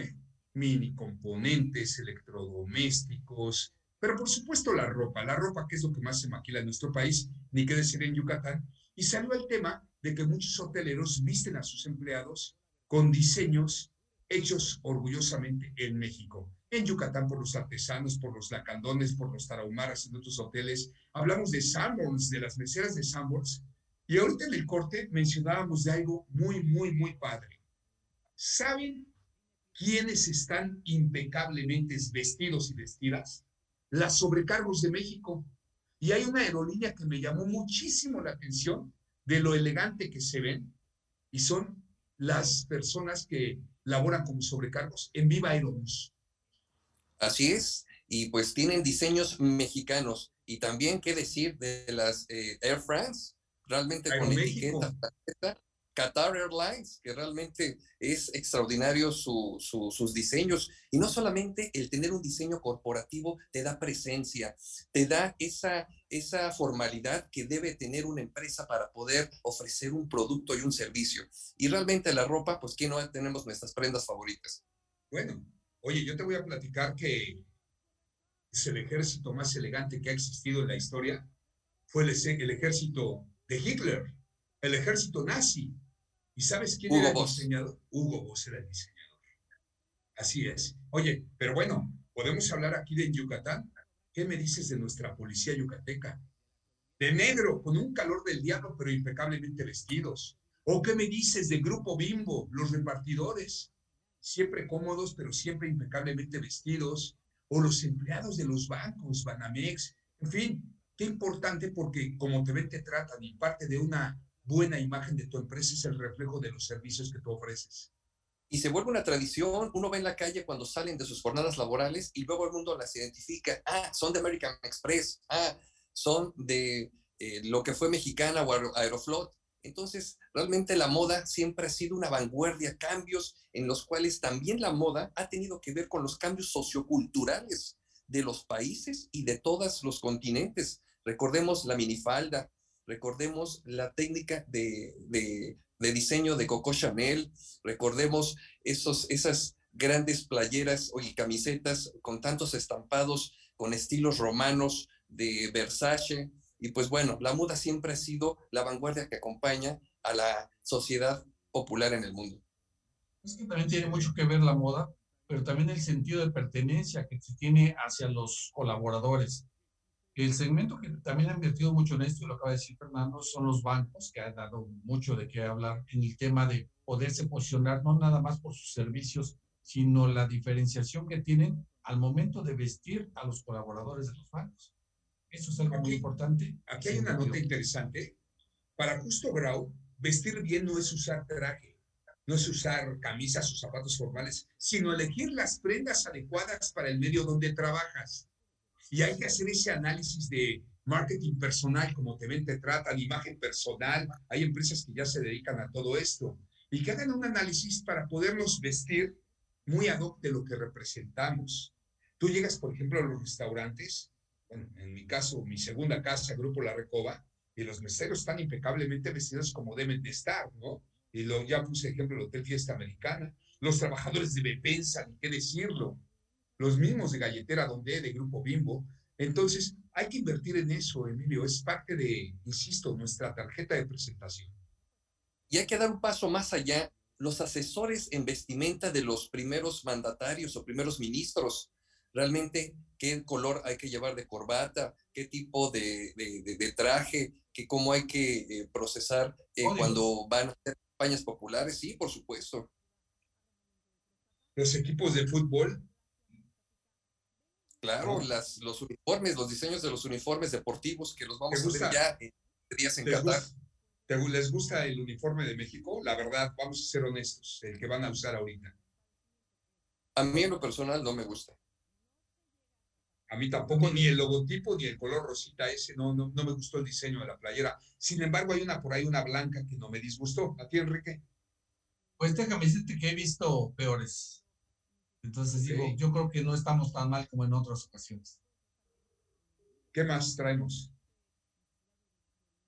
mini componentes, electrodomésticos. Pero por supuesto la ropa que es lo que más se maquila en nuestro país, ni qué decir en Yucatán. Y salió el tema de que muchos hoteleros visten a sus empleados con diseños hechos orgullosamente en México. En Yucatán por los artesanos, por los lacandones, por los tarahumaras en otros hoteles. Hablamos de Sanborns, de las meseras de Sanborns. Y ahorita en el corte mencionábamos de algo muy, muy, muy padre. ¿Saben quiénes están impecablemente vestidos y vestidas? Las sobrecargos de México. Y hay una aerolínea que me llamó muchísimo la atención de lo elegante que se ven y son las personas que laboran como sobrecargos en Viva Aerobús. Así es, y pues tienen diseños mexicanos y también qué decir de las Air France, realmente con etiqueta, Qatar Airlines, que realmente es extraordinario sus diseños. Y no solamente el tener un diseño corporativo te da presencia, te da esa formalidad que debe tener una empresa para poder ofrecer un producto y un servicio. Y realmente la ropa, pues ¿quién no tenemos nuestras prendas favoritas? Bueno, oye, yo te voy a platicar que es el ejército más elegante que ha existido en la historia. Fue el ejército de Hitler, el ejército nazi. ¿Y sabes quién era el diseñador? Hugo Boss era el diseñador. Así es. Oye, pero bueno, podemos hablar aquí de Yucatán. ¿Qué me dices de nuestra policía yucateca? De negro, con un calor del diablo, pero impecablemente vestidos. ¿O qué me dices de Grupo Bimbo, los repartidores? Siempre cómodos, pero siempre impecablemente vestidos. O los empleados de los bancos, Banamex. En fin, qué importante porque como te ven, te tratan y parte de una buena imagen de tu empresa es el reflejo de los servicios que tú ofreces. Y se vuelve una tradición. Uno va en la calle cuando salen de sus jornadas laborales y luego el mundo las identifica. Ah, son de American Express. Ah, son de lo que fue Mexicana o Aeroflot. Entonces, realmente la moda siempre ha sido una vanguardia, cambios en los cuales también la moda ha tenido que ver con los cambios socioculturales de los países y de todos los continentes. Recordemos la minifalda, recordemos la técnica de diseño de Coco Chanel, recordemos esas grandes playeras y camisetas con tantos estampados, con estilos romanos de Versace, Y pues bueno, la moda siempre ha sido la vanguardia que acompaña a la sociedad popular en el mundo. Es que también tiene mucho que ver la moda, pero también el sentido de pertenencia que se tiene hacia los colaboradores. El segmento que también ha invertido mucho en esto, y lo acaba de decir Fernando, son los bancos, que han dado mucho de qué hablar en el tema de poderse posicionar, no nada más por sus servicios, sino la diferenciación que tienen al momento de vestir a los colaboradores de los bancos. Eso es algo muy importante. Aquí hay una nota interesante. Para Justo Grau, vestir bien no es usar traje, no es usar camisas o zapatos formales, sino elegir las prendas adecuadas para el medio donde trabajas. Y hay que hacer ese análisis de marketing personal, como te ven, te tratan, imagen personal. Hay empresas que ya se dedican a todo esto. Y que hagan un análisis para podernos vestir muy ad hoc de lo que representamos. Tú llegas, por ejemplo, a los restaurantes, bueno, en mi caso, mi segunda casa, Grupo La Recoba, y los meseros están impecablemente vestidos como deben de estar, ¿no? Y ya puse ejemplo el Hotel Fiesta Americana. Los trabajadores de Bepensa, ni qué decirlo. Los mismos de Galletera Dondé, de Grupo Bimbo. Entonces, hay que invertir en eso, Emilio. Es parte de, insisto, nuestra tarjeta de presentación. Y hay que dar un paso más allá. Los asesores en vestimenta de los primeros mandatarios o primeros ministros, realmente, qué color hay que llevar de corbata, qué tipo de traje, que cómo hay que procesar cuando van a hacer campañas populares. Sí, por supuesto. Los equipos de fútbol. Claro, los uniformes, los diseños de los uniformes deportivos que los vamos a ver ya en días en Qatar. ¿Les gusta el uniforme de México? La verdad, vamos a ser honestos, el que van a usar ahorita. A mí en lo personal no me gusta. A mí tampoco, ni el logotipo, ni el color rosita ese, no me gustó el diseño de la playera. Sin embargo, hay una por ahí, una blanca, que no me disgustó. ¿A ti, Enrique? Pues déjame decirte que he visto peores. Entonces digo, yo creo que no estamos tan mal como en otras ocasiones. ¿Qué más traemos?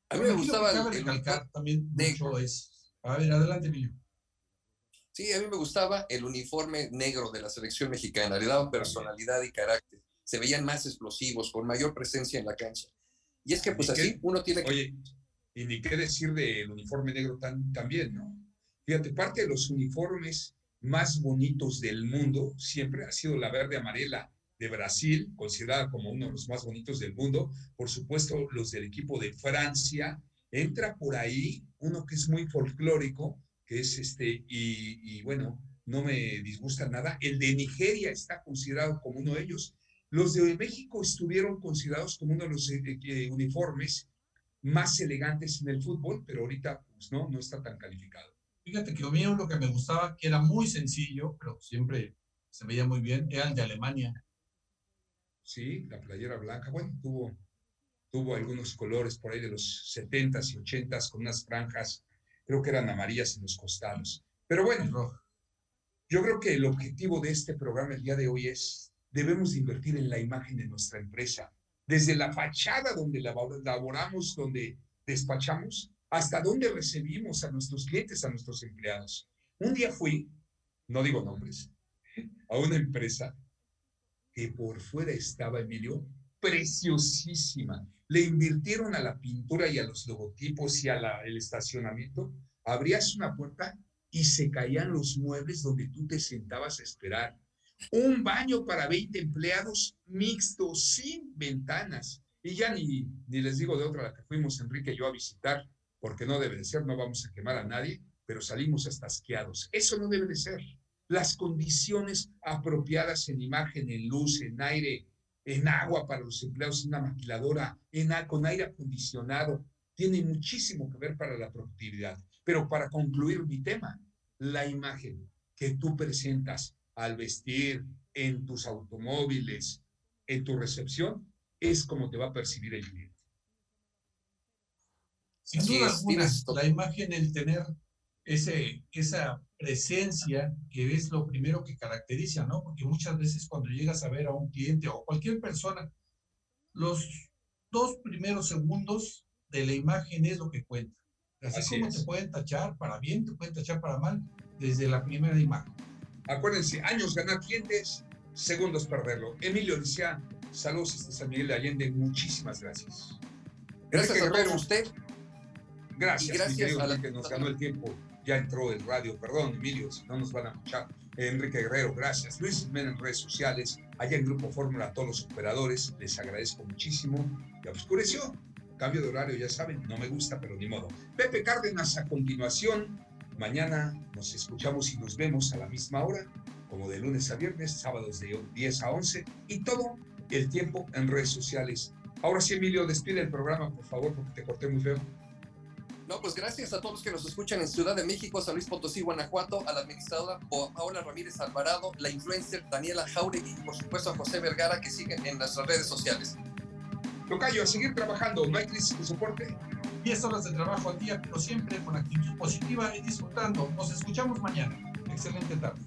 A mí me gustaba recalcar también negro. A ver, adelante, Emilio. Sí, a mí me gustaba el uniforme negro de la selección mexicana. Le daban personalidad y carácter. Se veían más explosivos, con mayor presencia en la cancha. Y es que pues así uno tiene que... Oye, y ni qué decir del uniforme negro también, ¿no? Fíjate, parte de los uniformes más bonitos del mundo siempre ha sido la verde amarela de Brasil, considerada como uno de los más bonitos del mundo. Por supuesto, los del equipo de Francia. Entra por ahí uno que es muy folclórico, que es y bueno, no me disgusta nada. El de Nigeria está considerado como uno de ellos. Los de México estuvieron considerados como uno de los uniformes más elegantes en el fútbol, pero ahorita pues, no está tan calificado. Fíjate que a mí lo que me gustaba, que era muy sencillo, pero siempre se veía muy bien, era el de Alemania. Sí, la playera blanca. Bueno, tuvo algunos colores por ahí de los 70s y 80s con unas franjas, creo que eran amarillas en los costados. Pero bueno, yo creo que el objetivo de este programa el día de hoy es, debemos de invertir en la imagen de nuestra empresa. Desde la fachada donde laboramos, donde despachamos, hasta dónde recibimos a nuestros clientes, a nuestros empleados. Un día fui, no digo nombres, a una empresa que por fuera estaba, Emilio, preciosísima. Le invirtieron a la pintura y a los logotipos y al estacionamiento. Abrías una puerta y se caían los muebles donde tú te sentabas a esperar. Un baño para 20 empleados mixto, sin ventanas. Y ya ni les digo de otra la que fuimos Enrique y yo a visitar, porque no debe de ser, no vamos a quemar a nadie, pero salimos hasta asqueados. Eso no debe de ser. Las condiciones apropiadas en imagen, en luz, en aire, en agua para los empleados, en una maquiladora, con aire acondicionado, tiene muchísimo que ver para la productividad. Pero para concluir mi tema, la imagen que tú presentas al vestir, en tus automóviles, en tu recepción, es como te va a percibir el cliente. Sin duda alguna, la imagen, el tener esa presencia, que es lo primero que caracteriza, ¿no? Porque muchas veces cuando llegas a ver a un cliente o cualquier persona, los 2 primeros segundos de la imagen es lo que cuenta. Así como te pueden tachar para bien, te pueden tachar para mal, desde la primera imagen. Acuérdense, años ganar clientes, segundos perderlo. Emilio Licea, saludos hasta San Miguel de Allende, muchísimas gracias. Gracias, Guerrero, a usted. Gracias, y gracias a la que nos ganó el tiempo. Ya entró el radio, perdón, Emilio, si no nos van a escuchar. Enrique Guerrero, gracias. Luis Guzmán en redes sociales, allá en Grupo Fórmula, a todos los operadores, les agradezco muchísimo. Ya oscureció, cambio de horario, ya saben, no me gusta, pero ni modo. Pepe Cárdenas, a continuación, mañana nos escuchamos y nos vemos a la misma hora, como de lunes a viernes, sábados de 10 a 11, y todo el tiempo en redes sociales. Ahora sí, Emilio, despide el programa, por favor, porque te corté muy feo. No, pues gracias a todos los que nos escuchan en Ciudad de México, San Luis Potosí, Guanajuato, a la administradora Paola Ramírez Alvarado, la influencer Daniela Jauregui y por supuesto a José Vergara, que siguen en nuestras redes sociales. Tocayo, a seguir trabajando, no hay crisis de soporte. 10 horas de trabajo al día, pero siempre con actitud positiva y disfrutando. Nos escuchamos mañana. Excelente tarde.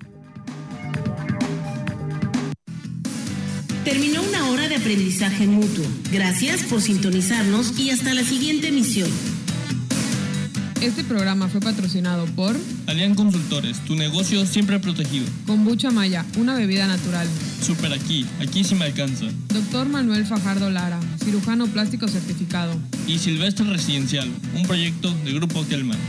Terminó una hora de aprendizaje mutuo. Gracias por sintonizarnos y hasta la siguiente emisión. Este programa fue patrocinado por Alian Consultores, tu negocio siempre protegido. Kombucha Maya, una bebida natural. Super Aquí, aquí sí me alcanza. Doctor Manuel Fajardo Lara, cirujano plástico certificado. Y Silvestre Residencial, un proyecto de Grupo Kelman.